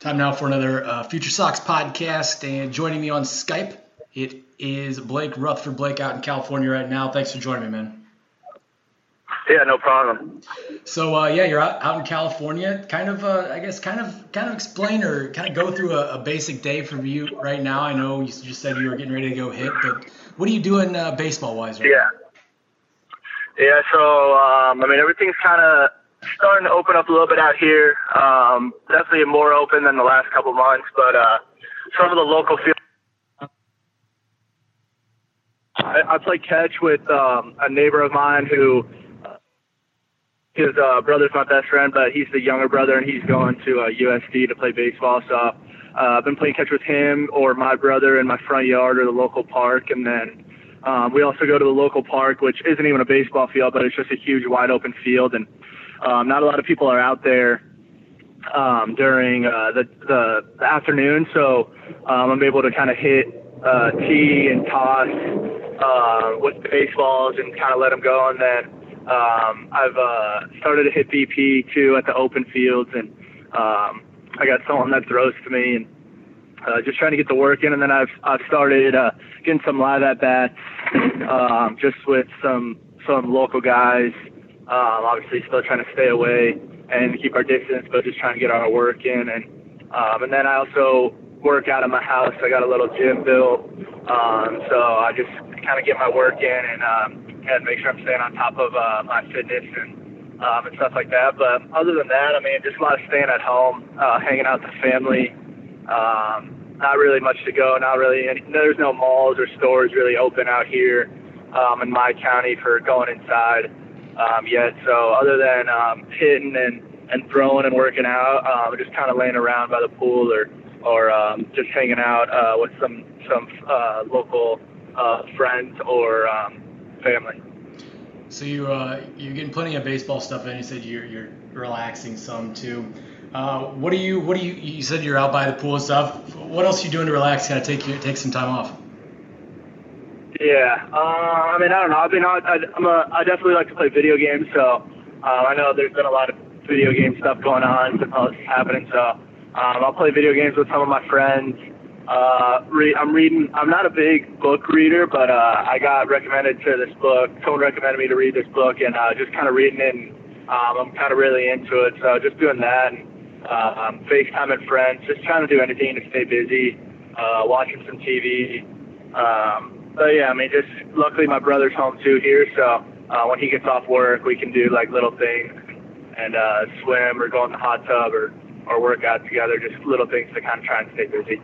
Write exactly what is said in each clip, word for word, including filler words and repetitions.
Time now for another uh, Future Sox podcast, and joining me on Skype, it is Blake Rutherford. Blake out in California right now. Thanks for joining me, man. Yeah, no problem. So, uh, yeah, you're out, out in California. Kind of, uh, I guess, kind of kind of explain or kind of go through a, a basic day for you right now. I know you just said you were getting ready to go hit, but what are you doing uh, baseball-wise right yeah. now? Yeah, so, um, I mean, everything's kind of starting to open up a little bit out here. Um, definitely more open than the last couple months, but uh, some of the local fields. I, I play catch with um, a neighbor of mine who uh, his uh, brother's my best friend, but he's the younger brother, and he's going to uh, U S D to play baseball. So uh, I've been playing catch with him or my brother in my front yard or the local park, and then Um, we also go to the local park, which isn't even a baseball field, but it's just a huge wide open field. And um, not a lot of people are out there um, during uh, the, the, the afternoon. So um, I'm able to kind of hit uh, tee and toss uh, with the baseballs and kind of let them go. And then um, I've uh, started to hit B P too at the open fields. And um, I got someone that throws to me and Uh, just trying to get the work in, and then I've I've started uh, getting some live at bats, um, just with some some local guys. Um, obviously, still trying to stay away and keep our distance, but just trying to get our work in. And um, and then I also work out of my house. I got a little gym built, um, so I just kind of get my work in and um, and make sure I'm staying on top of uh, my fitness and um, and stuff like that. But other than that, I mean, just a lot of staying at home, uh, hanging out with the family. Um, not really much to go. Not really. Any, there's no malls or stores really open out here um, in my county for going inside um, yet. So other than um, hitting and, and throwing and working out, um, just kind of laying around by the pool or or um, just hanging out uh, with some some uh, local uh, friends or um, family. So you uh, you're getting plenty of baseball stuff, and you said you're you're relaxing some too. Uh, what do you, what do you, you said you're out by the pool and stuff. What else are you doing to relax? Kind of take you, take some time off. Yeah. Uh, I mean, I don't know. I've been out, I, I'm a, I definitely like to play video games. So, uh, I know there's been a lot of video game stuff going on uh, happening. So, um, I'll play video games with some of my friends. Uh, re- I'm reading, I'm not a big book reader, but, uh, I got recommended to this book. Someone recommended me to read this book and, uh, just kind of reading it. And, um, I'm kind of really into it. So just doing that and, Uh, um, FaceTime and friends, just trying to do anything to stay busy, uh, watching some T V. Um, but yeah, I mean, just luckily my brother's home too here, so uh, when he gets off work, we can do like little things and uh, swim or go in the hot tub or, or work out together, just little things to kind of try and stay busy.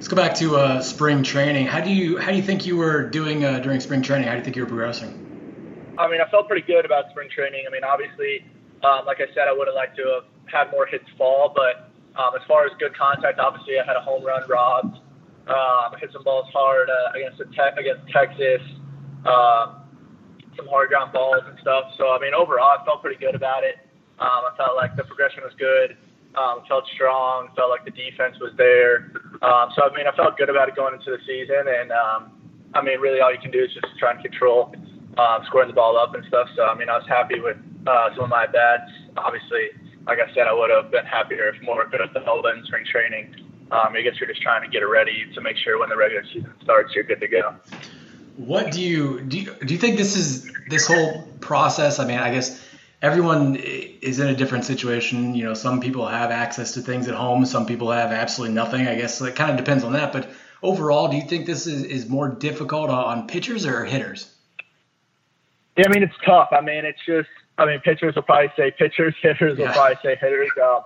Let's go back to uh, spring training. How do you how do you think you were doing uh, during spring training? How do you think you were progressing? I mean, I felt pretty good about spring training. I mean, obviously, um, like I said, I would have liked to have had more hits fall, but um, as far as good contact, obviously I had a home run robbed. Um, hit some balls hard uh, against the te- against Texas, uh, some hard ground balls and stuff. So I mean, overall, I felt pretty good about it. Um, I felt like the progression was good. Um, felt strong. Felt like the defense was there. Um, so I mean, I felt good about it going into the season. And um, I mean, really, all you can do is just try and control um, squaring the ball up and stuff. So I mean, I was happy with uh, some of my bats. Obviously, like I said, I would have been happier if more could have held in spring training. Um, I guess you're just trying to get it ready to make sure when the regular season starts, you're good to go. What do you do? You, do you think this is this whole process? I mean, I guess everyone is in a different situation. You know, some people have access to things at home. Some people have absolutely nothing. I guess so it kind of depends on that. But overall, do you think this is, is more difficult on pitchers or hitters? Yeah, I mean, it's tough. I mean, it's just. I mean, pitchers will probably say pitchers, hitters will yeah. probably say hitters. Uh,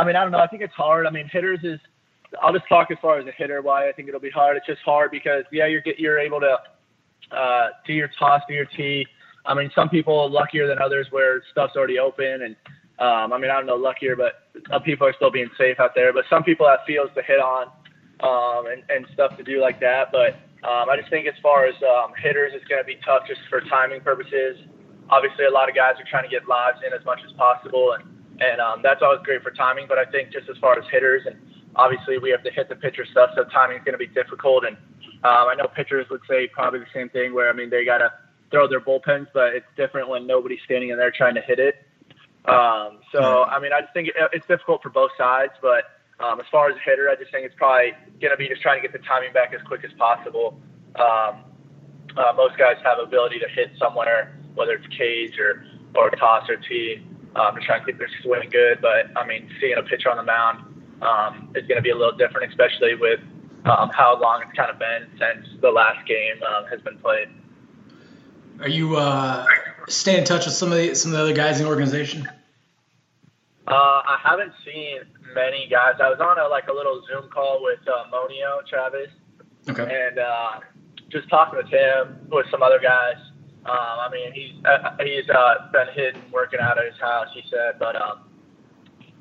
I mean, I don't know. I think it's hard. I mean, hitters is – I'll just talk as far as a hitter why I think it'll be hard. It's just hard because, yeah, you're you're able to uh, do your toss, do your tee. I mean, some people are luckier than others where stuff's already open. And, um, I mean, I don't know, luckier, but some people are still being safe out there. But some people have fields to hit on um, and, and stuff to do like that. But um, I just think as far as um, hitters, it's going to be tough just for timing purposes. Obviously, a lot of guys are trying to get lives in as much as possible, and, and um, that's always great for timing. But I think just as far as hitters, and obviously we have to hit the pitcher stuff, so timing is going to be difficult. And um, I know pitchers would say probably the same thing where, I mean, they got to throw their bullpens, but it's different when nobody's standing in there trying to hit it. Um, so, I mean, I just think it, it's difficult for both sides. But Um, as far as a hitter, I just think it's probably going to be just trying to get the timing back as quick as possible. Um, uh, most guys have ability to hit somewhere, whether it's cage or, or toss or tee, um, to try and keep their swing good. But, I mean, seeing a pitcher on the mound um, is going to be a little different, especially with um, how long it's kind of been since the last game um, has been played. Are you uh, staying in touch with some of the, some of the other guys in the organization? Uh, I haven't seen many guys. I was on a, like a little Zoom call with uh, Monio Travis, okay, and uh, just talking with him, with some other guys. Um, I mean, he's uh, he's uh, been hidden working out of his house, he said. But um,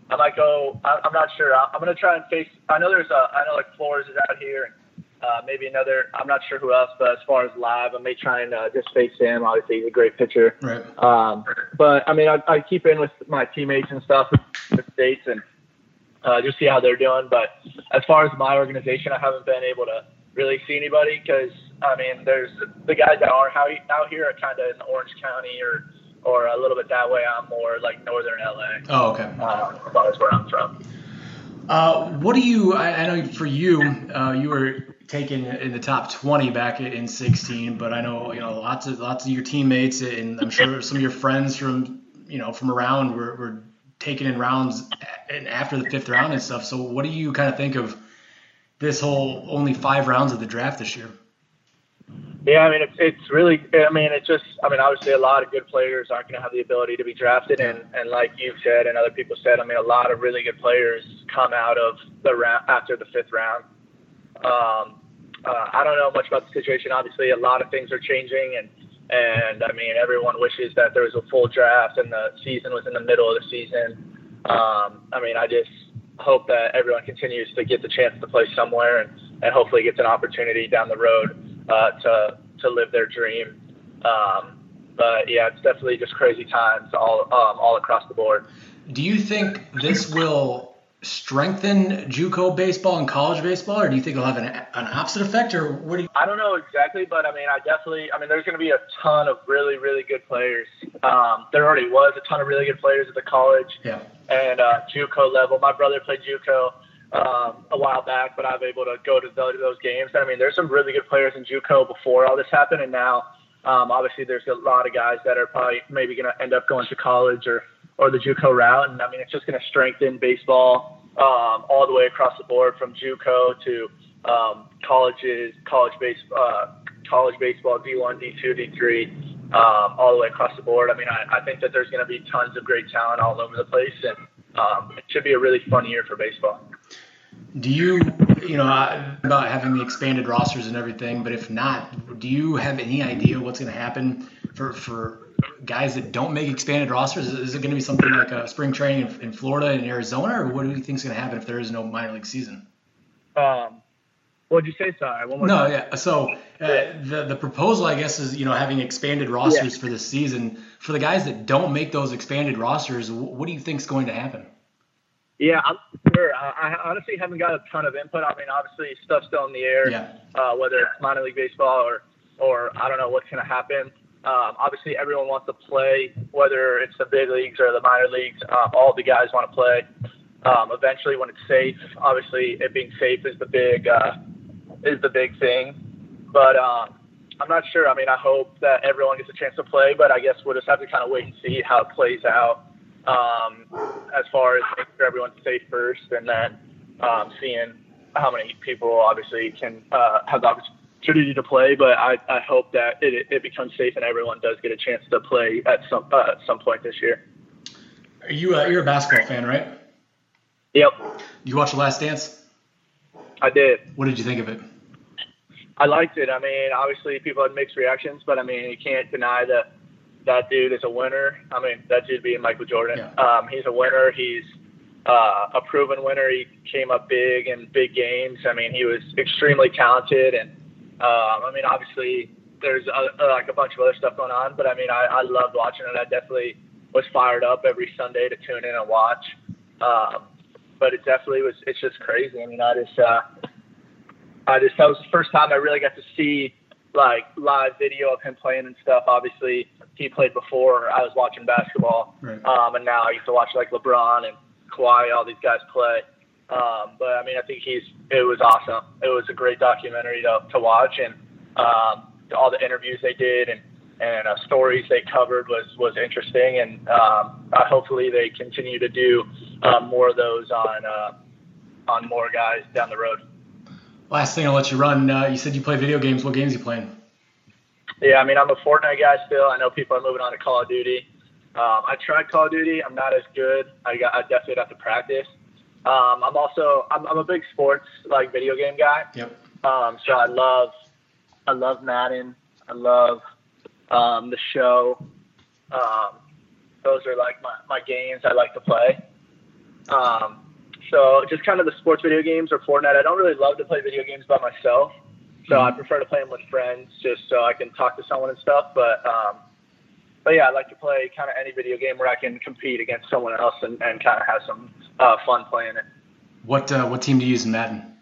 I might go. I, I'm not sure. I, I'm gonna try and face. I know there's. A, I know like Flores is out here. And, Uh, maybe another, I'm not sure who else, but as far as live, I may try and uh, just face him. Obviously, he's a great pitcher. Right. Um, but, I mean, I, I keep in with my teammates and stuff in the States and uh, just see how they're doing. But as far as my organization, I haven't been able to really see anybody because, I mean, there's the guys that are out here are kind of in Orange County or, or a little bit that way. I'm more like northern L A. Oh, okay. Uh, that's where I'm from. Uh, what do you, I, I know for you, uh, you were taken in the top twenty back in sixteen, but I know, you know, lots of, lots of your teammates and I'm sure some of your friends from, you know, from around were, were taken in rounds and after the fifth round and stuff. So what do you kind of think of this whole only five rounds of the draft this year? Yeah, I mean, it's, it's really, I mean, it's just, I mean, obviously a lot of good players aren't going to have the ability to be drafted. And, and like you said, and other people said, I mean, a lot of really good players come out of the round after the fifth round. Um, uh, I don't know much about the situation. Obviously, a lot of things are changing. And, and I mean, everyone wishes that there was a full draft and the season was in the middle of the season. Um, I mean, I just hope that everyone continues to get the chance to play somewhere and, and hopefully gets an opportunity down the road. Uh, to to live their dream, um, but yeah, it's definitely just crazy times all um, all across the board. Do you think this will strengthen JUCO baseball and college baseball, or do you think it'll have an an opposite effect, or what? Do you- I don't know exactly, but I mean, I definitely, I mean, there's going to be a ton of really really good players. Um, there already was a ton of really good players at the college yeah. and uh, JUCO level. My brother played JUCO um a while back, but I've been able to go to those games. I mean, there's some really good players in JUCO before all this happened, and now um obviously there's a lot of guys that are probably maybe going to end up going to college or or the JUCO route. And I mean, it's just going to strengthen baseball um all the way across the board, from JUCO to um colleges, college base uh college baseball, D one, D two, D three, um all the way across the board. I mean, I, I think that there's going to be tons of great talent all over the place, and Um, it should be a really fun year for baseball. Do you, you know, about having the expanded rosters and everything, but if not, do you have any idea what's going to happen for, for guys that don't make expanded rosters? Is it going to be something like a spring training in, in Florida and Arizona, or what do you think is going to happen if there is no minor league season? Um, what did you say? Sorry, one more No, time. yeah. So uh, the, the proposal, I guess, is, you know, having expanded rosters yeah. for this season. For the guys that don't make those expanded rosters, what do you think is going to happen? Yeah, I'm sure. I, I honestly haven't got a ton of input. I mean, obviously, stuff's still in the air, yeah. uh, whether it's minor league baseball or, or I don't know what's going to happen. Um, obviously, everyone wants to play, whether it's the big leagues or the minor leagues. Um, all the guys want to play. Um, eventually, when it's safe, obviously, it being safe is the big uh, is the big thing. But um, I'm not sure. I mean, I hope that everyone gets a chance to play, but I guess we'll just have to kind of wait and see how it plays out, um, as far as making sure everyone's safe first, and then um, seeing how many people obviously can uh, have the opportunity to play. But I, I hope that it, it becomes safe and everyone does get a chance to play at some uh, at some point this year. Are you uh, you're a basketball fan, right? Yep. You watched The Last Dance? I did. What did you think of it? I liked it. I mean, obviously people had mixed reactions, but I mean, you can't deny that that dude is a winner. I mean, that dude being Michael Jordan. Yeah. Um, he's a winner. He's uh, a proven winner. He came up big in big games. I mean, he was extremely talented, and um, I mean, obviously there's a, like a bunch of other stuff going on, but I mean, I, I loved watching it. I definitely was fired up every Sunday to tune in and watch. Um, but it definitely was. It's just crazy. I mean, I just. Uh, I just, that was the first time I really got to see like live video of him playing and stuff. Obviously he played before I was watching basketball. Right. Um, and now I used to watch like LeBron and Kawhi, all these guys play. Um, but I mean, I think he's, it was awesome. It was a great documentary to, to watch, and um, all the interviews they did and, and uh, stories they covered was, was interesting. And um, uh, hopefully they continue to do uh, more of those on, uh, on more guys down the road. Last thing I'll let you run. Uh, you said you play video games. What games are you playing? Yeah, I mean, I'm a Fortnite guy still. I know people are moving on to Call of Duty. Um, I tried Call of Duty. I'm not as good. I got, I definitely have to practice. Um, I'm also, I'm, I'm a big sports, like, video game guy. Yep. Um, so I love, I love Madden. I love, um, The Show. Um, those are like my, my games I like to play. Um, so just kind of the sports video games or Fortnite. I don't really love to play video games by myself. So mm-hmm. I prefer to play them with friends just so I can talk to someone and stuff. But, um, but yeah, I like to play kind of any video game where I can compete against someone else and, and kind of have some uh, fun playing it. What uh, what team do you use in Madden?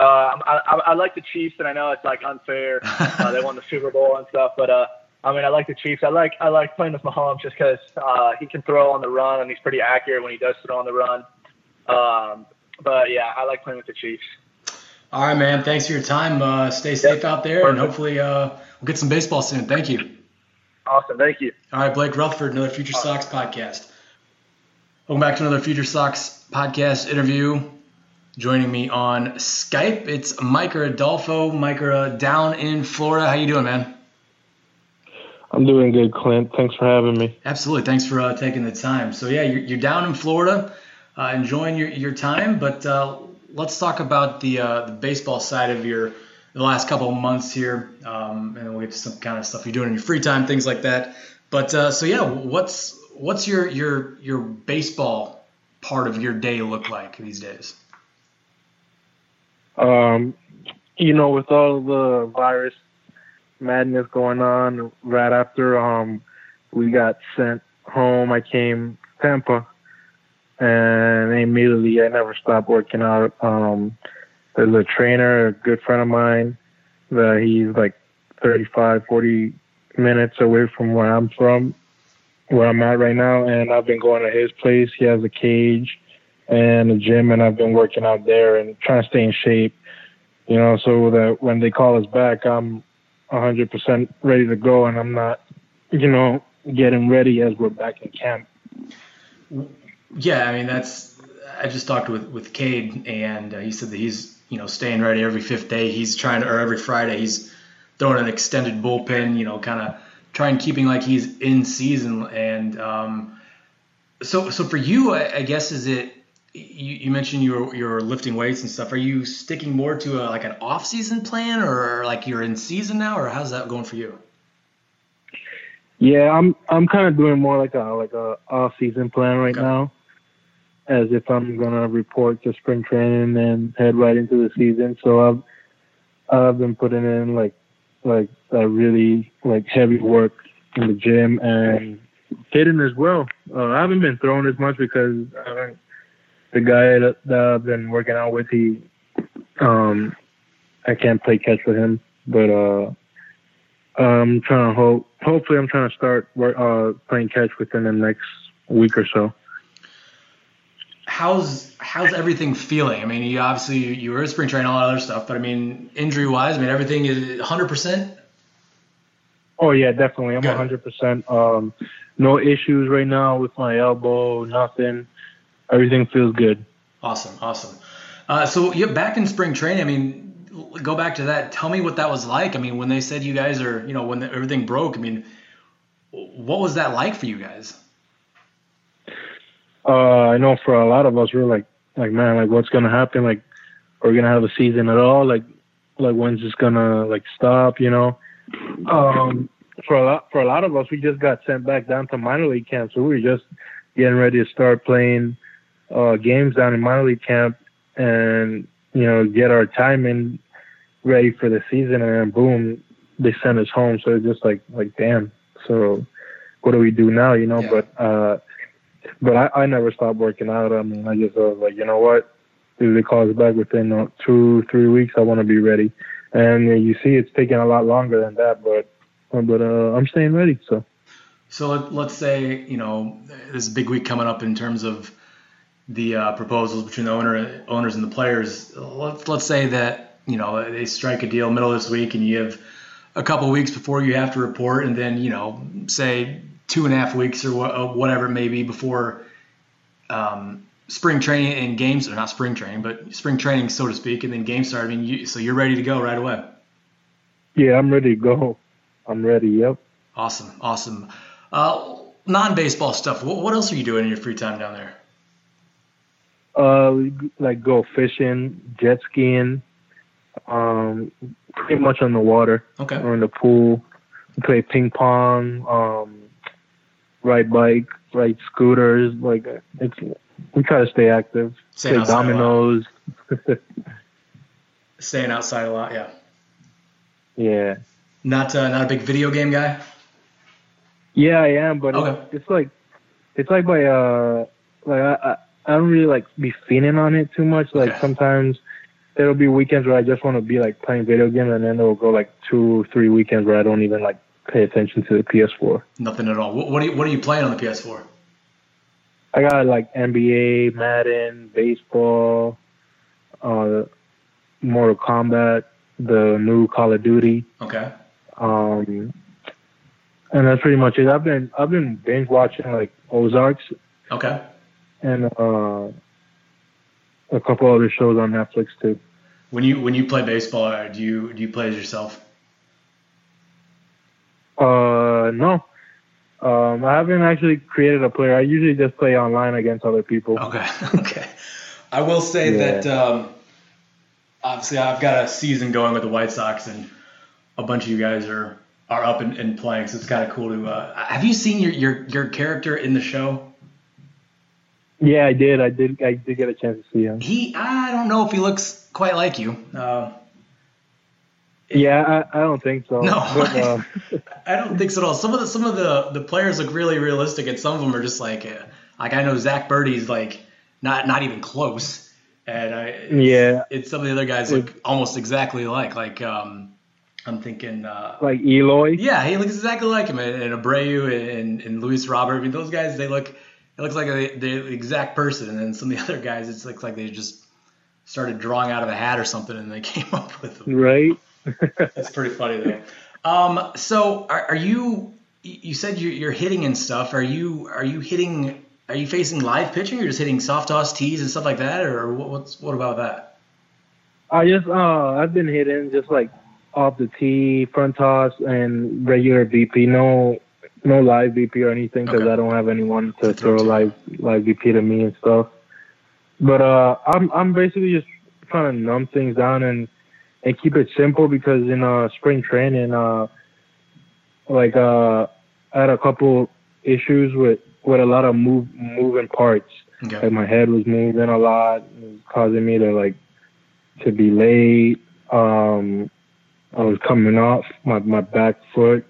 Uh, I, I, I like the Chiefs, and I know it's like unfair. uh, they won the Super Bowl and stuff, but uh, I mean, I like the Chiefs. I like I like playing with Mahomes just because uh, he can throw on the run, and he's pretty accurate when he does throw on the run. Um, but yeah, I like playing with the Chiefs. All right, man. Thanks for your time. Uh, stay safe yep. out there, Perfect. And hopefully uh, we'll get some baseball soon. Thank you. Awesome. Thank you. All right, Blake Rutherford, another Future Sox podcast. Welcome back to another Future Sox podcast interview. Joining me on Skype, it's Micker Adolfo. Micker, uh, down in Florida. How you doing, man? I'm doing good, Clint. Thanks for having me. Absolutely. Thanks for uh, taking the time. So, yeah, you're, you're down in Florida, uh, enjoying your, your time. But uh, let's talk about the, uh, the baseball side of your the last couple of months here, um, and we have some kind of stuff you're doing in your free time, things like that. But uh, so yeah, what's what's your your your baseball part of your day look like these days? Um, you know, with all the virus madness going on, right after um we got sent home, I came to Tampa, and immediately I never stopped working out. Um. There's a trainer, a good friend of mine, that he's like thirty-five, forty minutes away from where I'm from, where I'm at right now. And I've been going to his place. He has a cage and a gym, and I've been working out there and trying to stay in shape, you know, so that when they call us back, I'm one hundred percent ready to go, and I'm not, you know, getting ready as we're back in camp. Yeah, I mean, that's – I just talked with, with Cade, and uh, he said that he's – you know, staying ready every fifth day. He's trying to, or every Friday, he's throwing an extended bullpen, you know, kind of trying keeping like he's in season. And um, so, so for you, I, I guess, is it, you, you mentioned you're, you're lifting weights and stuff. Are you sticking more to a, like an off season plan, or like you're in season now, or how's that going for you? Yeah, I'm, I'm kind of doing more like a, like a off season plan right okay. now. As if I'm going to report to spring training and head right into the season. So I've, I've been putting in like, like a really like heavy work in the gym and hitting as well. Uh, I haven't been throwing as much because I haven't, the guy that, that I've been working out with, he, um, I can't play catch with him, but, uh, I'm trying to hope, hopefully I'm trying to start, uh, playing catch within the next week or so. How's how's everything feeling? I mean, you obviously you were spring training, all that other stuff, but I mean, injury wise, I mean, everything is one hundred percent. Oh yeah, definitely. I'm Good. one hundred percent. Um, no issues right now with my elbow, nothing. Everything feels good. Awesome, awesome. Uh, so you're back in spring training. I mean, go back to that. Tell me what that was like. I mean, when they said you guys are, you know, when the, everything broke. I mean, what was that like for you guys? Uh, I know for a lot of us, we're like, like, man, like, what's going to happen? Like, are we going to have a season at all? Like, like, when's this going to like stop? You know, um, for a lot, for a lot of us, we just got sent back down to minor league camp. So we were just getting ready to start playing, uh, games down in minor league camp and, you know, get our time in ready for the season. And then boom, they sent us home. So it's just like, like, damn. So what do we do now? You know, yeah. but, uh, But I, I never stopped working out. I mean, I just I was like, you know what? If they call us back within uh, two, three weeks, I want to be ready. And uh, you see, it's taking a lot longer than that, but but uh, I'm staying ready. So, so let, let's say, you know, this big week coming up in terms of the uh, proposals between the owner owners and the players. Let's, let's say that, you know, they strike a deal middle of this week and you have a couple of weeks before you have to report, and then, you know, say two and a half weeks or wh- whatever it may be before um, spring training and games, or not spring training, but spring training, so to speak, and then game start. I mean, you, so you're ready to go right away. Yeah, I'm ready to go. I'm ready. Yep. Awesome. Awesome. Uh, non-baseball stuff. What, what else are you doing in your free time down there? Uh, like go fishing, jet skiing, um, pretty much on the water. Okay. Or in the pool. Play ping pong, um, ride bike, ride scooters. Like it's, we try to stay active. Staying play dominoes. Staying outside a lot. Yeah. Yeah. Not uh, not a big video game guy? Yeah, I am, but okay. it's, it's like it's like my uh like I I don't really like be fiending on it too much. Like okay. sometimes there'll be weekends where I just want to be like playing video games, and then it'll go like two, three weekends where I don't even like pay attention to the P S four. Nothing at all. What what are you, what are you playing on the P S four? I got like N B A, Madden, baseball, uh, Mortal Kombat, the new Call of Duty. Okay. Um, and that's pretty much it. I've been I've been binge watching like Ozarks. Okay. And uh, a couple other shows on Netflix too. When you when you play baseball, do you do you play as yourself? Uh no, um I haven't actually created a player. I usually just play online against other people. Okay, okay. I will say yeah. that um, obviously I've got a season going with the White Sox and. A bunch of you guys are, are up and, and playing, so it's kind of cool to. Uh, have you seen your, your your character in the show? Yeah, I did. I did. I did get a chance to see him. He, I don't know if he looks quite like you. Uh, yeah, I, I don't think so. No, but, uh, I don't think so at all. Some of the some of the, the players look really realistic, and some of them are just like uh, like I know Zach Birdie's like not not even close, and I it's, yeah, it's some of the other guys look it, almost exactly like like. Um, I'm thinking uh, like Eloy. Yeah, he looks exactly like him, and, and Abreu and, and, and Luis Robert. I mean, those guys, they look. It looks like they, they're the exact person, and then some of the other guys, it looks like they just started drawing out of a hat or something, and they came up with them. Right. That's pretty funny though. Um, so, are, are you? You said you're, you're hitting and stuff. Are you? Are you hitting? Are you facing live pitching? Or you're just hitting soft toss tees and stuff like that, or what, what's what about that? I just uh, I've been hitting just like. Off the tee, front toss, and regular V P. No, no live V P or anything because okay. I don't have anyone to throw live live V P to me and stuff. But uh, I'm I'm basically just trying to numb things down and and keep it simple because in uh spring training uh like uh I had a couple issues with, with a lot of move moving parts. Okay. Like my head was moving a lot, it was causing me to like to be late. Um. I was coming off my, my back foot,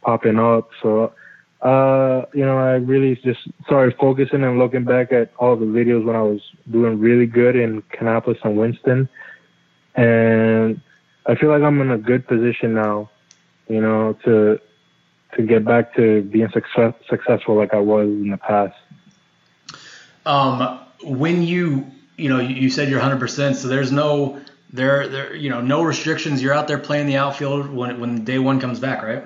popping up. So, uh, you know, I really just started focusing and looking back at all the videos when I was doing really good in Kannapolis and Winston. And I feel like I'm in a good position now, you know, to to get back to being success, successful like I was in the past. Um, when you, you know, you said you're one hundred percent, so there's no... There, there, you know, no restrictions. You're out there playing the outfield when when day one comes back, right?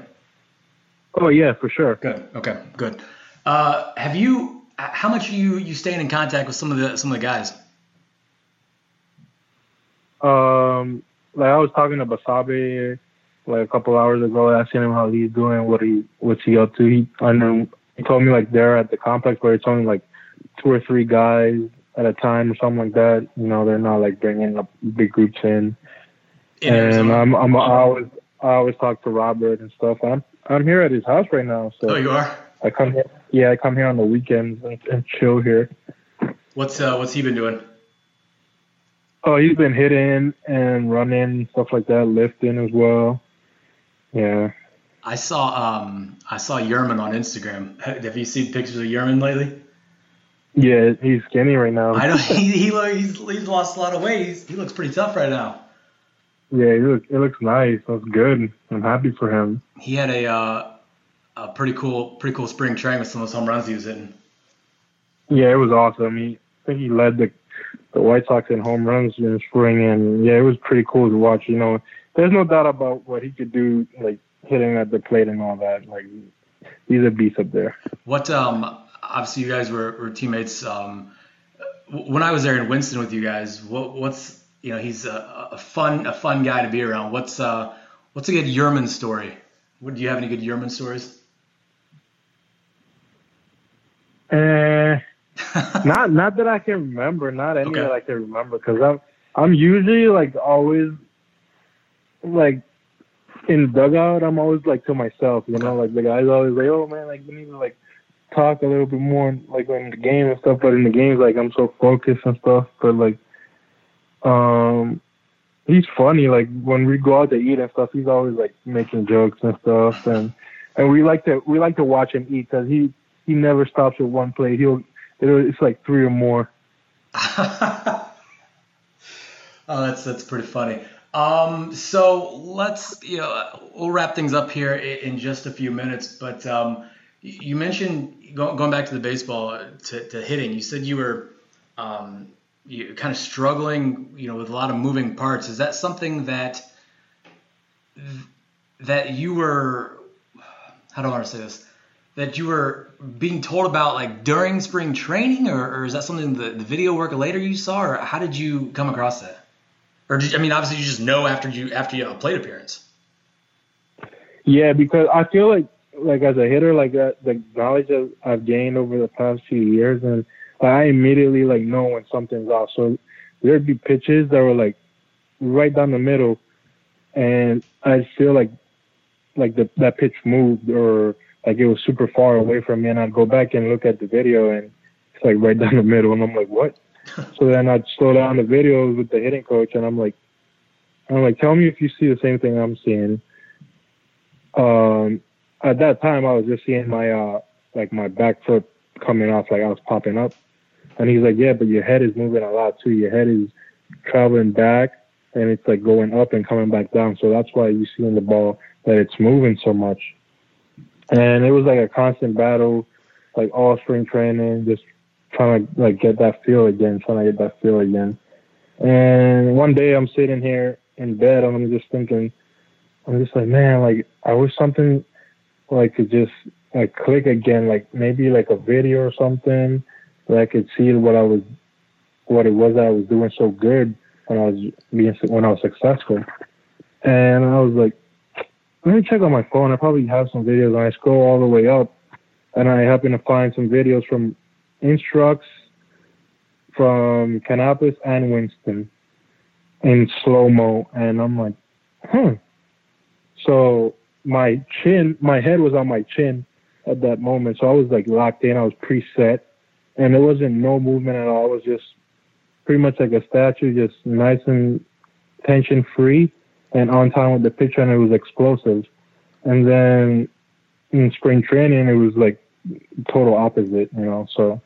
Oh yeah, for sure. Good. Okay. Good. Uh, have you? How much are you you staying in contact with some of the some of the guys? Um, like I was talking to Basabe like a couple hours ago, asking him how he's doing, what he what's he up to. He, I know he told me like they're at the complex where it's only like two or three guys at a time or something like that, you know, they're not like bringing up big groups in. in and I'm, I'm, I always, I always talk to Robert and stuff. I'm, I'm here at his house right now. So oh, you are? I come here. Yeah, I come here on the weekends and, and chill here. What's, uh, what's he been doing? Oh, he's been hitting and running, stuff like that, lifting as well. Yeah. I saw, um, I saw Yerman on Instagram. Have you seen pictures of Yerman lately? Yeah, he's skinny right now. I know he he he's, he's lost a lot of weight. He's, he looks pretty tough right now. Yeah, it looks it looks nice. Looks good. I'm happy for him. He had a uh, a pretty cool pretty cool spring training with some of those home runs he was hitting. Yeah, it was awesome. He think he led the the White Sox in home runs in the spring, and yeah, it was pretty cool to watch. You know, there's no doubt about what he could do, like hitting at the plate and all that. Like, he's a beast up there. What um, obviously you guys were, were teammates. Um, when I was there in Winston with you guys, what what's you know he's a, a fun a fun guy to be around. What's uh what's a good Yerman story? What, do you have any good Yerman stories? Uh, not not that I can remember, not any okay. that I can remember, because I'm I'm usually like always like in dugout. I'm always like to myself, you know. Like the guys always like, oh man, like we need to like talk a little bit more, like in the game and stuff. But in the games, like I'm so focused and stuff. But like, um, he's funny. Like when we go out to eat and stuff, he's always like making jokes and stuff. And and we like to we like to watch him eat because he. He never stops at one plate. He'll, it'll, it's like three or more. oh, that's that's pretty funny. Um, so let's, you know, we'll wrap things up here in, in just a few minutes. But um, you mentioned go, going back to the baseball to, to hitting. You said you were um, you kind of struggling, you know, with a lot of moving parts. Is that something that that you were? How do I want to say this? That you were being told about like during spring training, or, or is that something the, the video work later you saw, or how did you come across that? Or did you, I mean, obviously you just know after you, after you have a plate appearance. Yeah, because I feel like, like as a hitter, like uh, the knowledge that I've gained over the past few years, and I immediately like know when something's off. So there'd be pitches that were like right down the middle, and I feel like, like the, that pitch moved, or like it was super far away from me, and I'd go back and look at the video, and it's like right down the middle, and I'm like, what? So then I'd slow down the video with the hitting coach, and I'm like, I'm like, tell me if you see the same thing I'm seeing. Um, at that time, I was just seeing my uh, like my back foot coming off, like I was popping up, and he's like, yeah, but your head is moving a lot too. Your head is traveling back, and it's like going up and coming back down. So that's why you see in the ball that it's moving so much. And it was like a constant battle, like all spring training, just trying to like get that feel again, trying to get that feel again. And one day I'm sitting here in bed, and I'm just thinking, I'm just like, man, like I wish something like could just like click again, like maybe like a video or something that I could see what I was, what it was that I was doing so good when I was being when I was successful. And I was like, let me check on my phone. I probably have some videos. And I scroll all the way up, and I happen to find some videos from Instructs, from Kannapolis, and Winston in slow-mo. And I'm like, hmm. So my chin, my head was on my chin at that moment. So I was, like, locked in. I was preset. And there wasn't no movement at all. I was just pretty much like a statue, just nice and tension-free and on time with the pitch, and it was explosive. And then in spring training, it was like total opposite, you know. So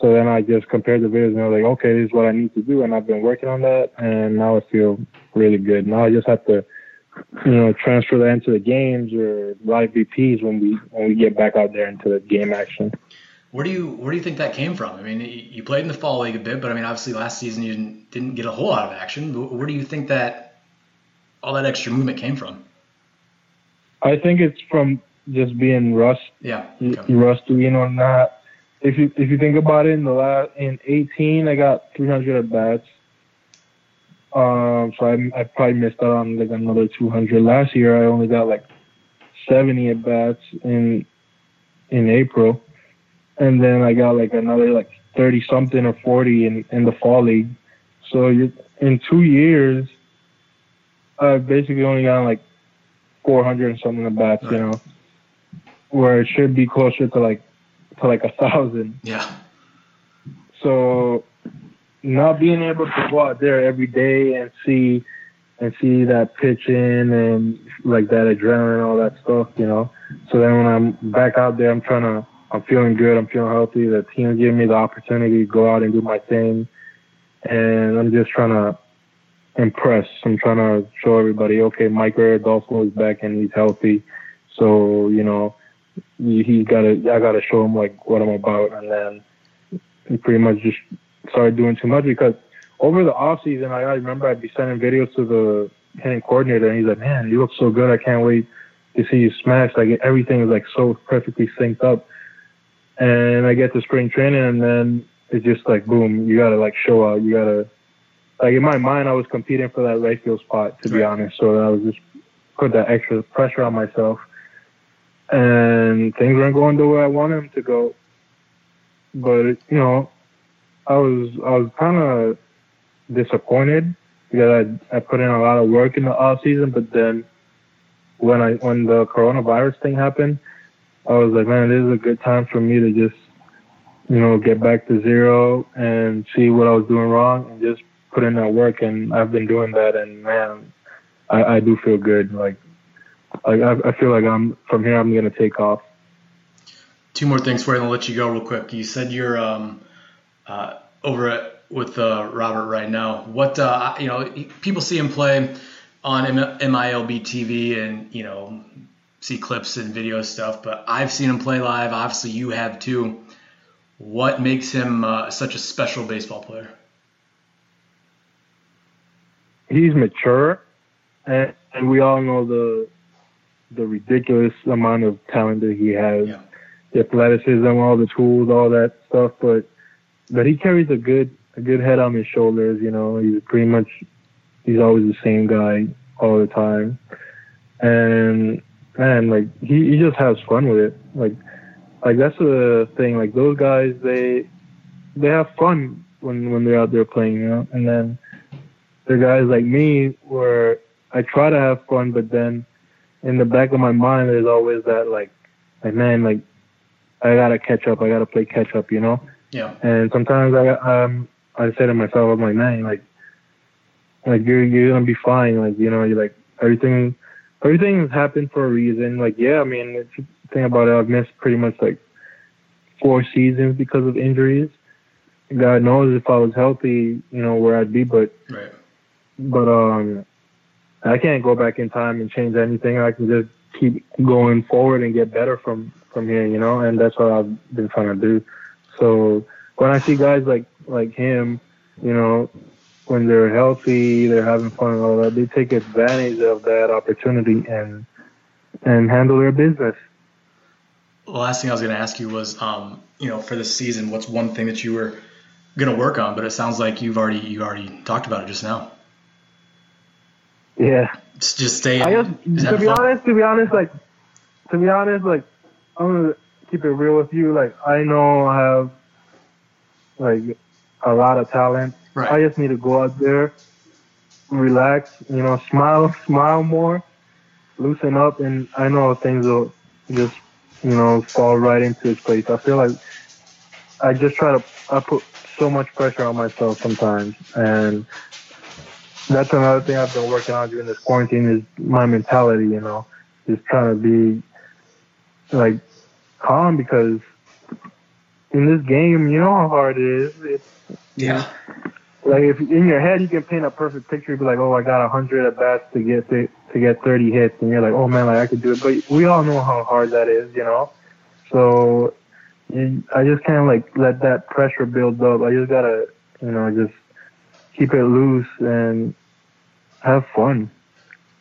so then I just compared the videos, and I was like, okay, this is what I need to do, and I've been working on that, and now I feel really good. Now I just have to, you know, transfer that into the games or live V Ps when we when we get back out there into the game action. Where do you where do you think that came from? I mean, you played in the fall league a bit, but I mean, obviously last season you didn't, didn't get a whole lot of action. Where do you think that all that extra movement came from? I think it's from just being rust. Yeah. Okay. Rusty, you know, not if you if you think about it, in the last in eighteen I got three hundred at bats. Um, so I I probably missed out on like another two hundred. Last year I only got like seventy at bats in in April, and then I got like another like thirty something or forty in in the fall league. So you in two years. I basically only got like four hundred and something at bats, you know, where it should be closer to like to like a thousand. Yeah. So not being able to go out there every day and see and see that pitching and like that adrenaline, all that stuff, you know. So then when I'm back out there, I'm trying to, I'm feeling good, I'm feeling healthy. The team gave me the opportunity to go out and do my thing, and I'm just trying to impressed. I'm trying to show everybody, okay, Micker Adolfo is back and he's healthy. So, you know, he gotta, I gotta show him like what I'm about. And then pretty much just started doing too much, because over the off season, I, I remember I'd be sending videos to the hitting coordinator, and he's like, "Man, you look so good. I can't wait to see you smash. Like everything is like so perfectly synced up." And I get to spring training, and then it's just like, boom, you gotta like show out. You gotta, like, in my mind, I was competing for that right field spot, to be honest. So I was just put that extra pressure on myself, and things weren't going the way I wanted them to go. But you know, I was I was kind of disappointed because I I put in a lot of work in the off season, but then when I when the coronavirus thing happened, I was like, man, this is a good time for me to just, you know, get back to zero and see what I was doing wrong and just put in that work. And I've been doing that, and man, I, I do feel good. Like, like I, I feel like I'm from here, I'm gonna take off. Two more things for you, and I'll let you go real quick. You said you're um, uh, over at, with uh, Robert right now. What uh, you know, people see him play on M I L B T V, and you know, see clips and video stuff. But I've seen him play live. Obviously, you have too. What makes him uh, such a special baseball player? He's mature, and, and we all know the the ridiculous amount of talent that he has, yeah. The athleticism, all the tools, all that stuff. But but he carries a good a good head on his shoulders. You know, he's pretty much he's always the same guy all the time, and man, like he, he just has fun with it. Like. Like, that's the thing. Like, those guys, they they have fun when, when they're out there playing, you know? And then there are guys like me where I try to have fun, but then in the back of my mind, there's always that, like, like man, like, I got to catch up. I got to play catch up, you know? Yeah. And sometimes I um I say to myself, I'm like, man, like, like you're, you're going to be fine. Like, you know, you're like, everything, everything has happened for a reason. Like, yeah, I mean, it's, thing about it, I've missed pretty much like four seasons because of injuries. God knows if I was healthy, you know, where I'd be, but right. but um I can't go back in time and change anything. I can just keep going forward and get better from from here, you know, and that's what I've been trying to do. So when I see guys like like him, you know, when they're healthy, they're having fun and all that, they take advantage of that opportunity and and handle their business. The last thing I was going to ask you was, um, you know, for this season, what's one thing that you were going to work on? But it sounds like you've already you already talked about it just now. Yeah, just, just stay. I guess, to be fun. honest, to be honest, like to be honest, like I'm gonna keep it real with you. Like I know I have like a lot of talent. Right. I just need to go out there, relax, you know, smile, smile more, loosen up, and I know things will just, you know, fall right into his place. I feel like I just try to, I put so much pressure on myself sometimes. And that's another thing I've been working on during this quarantine is my mentality, you know, just trying to be like calm, because in this game, you know how hard it is. It's, yeah. Like if in your head, you can paint a perfect picture. You'd be like, oh, I got a hundred at bats to get to, to get thirty hits, and you're like, oh man, like I could do it. But we all know how hard that is, you know. So you, I just can't like let that pressure build up. I just gotta, you know, just keep it loose and have fun.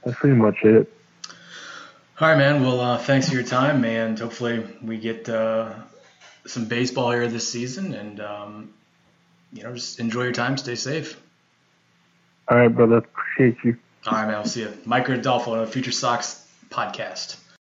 That's pretty much it. All right, man. Well, uh, thanks for your time, and hopefully we get uh, some baseball here this season, and. Um, You know, just enjoy your time. Stay safe. All right, brother. Appreciate you. All right, man. I'll see you. Micker Adolfo on the Future Sox podcast.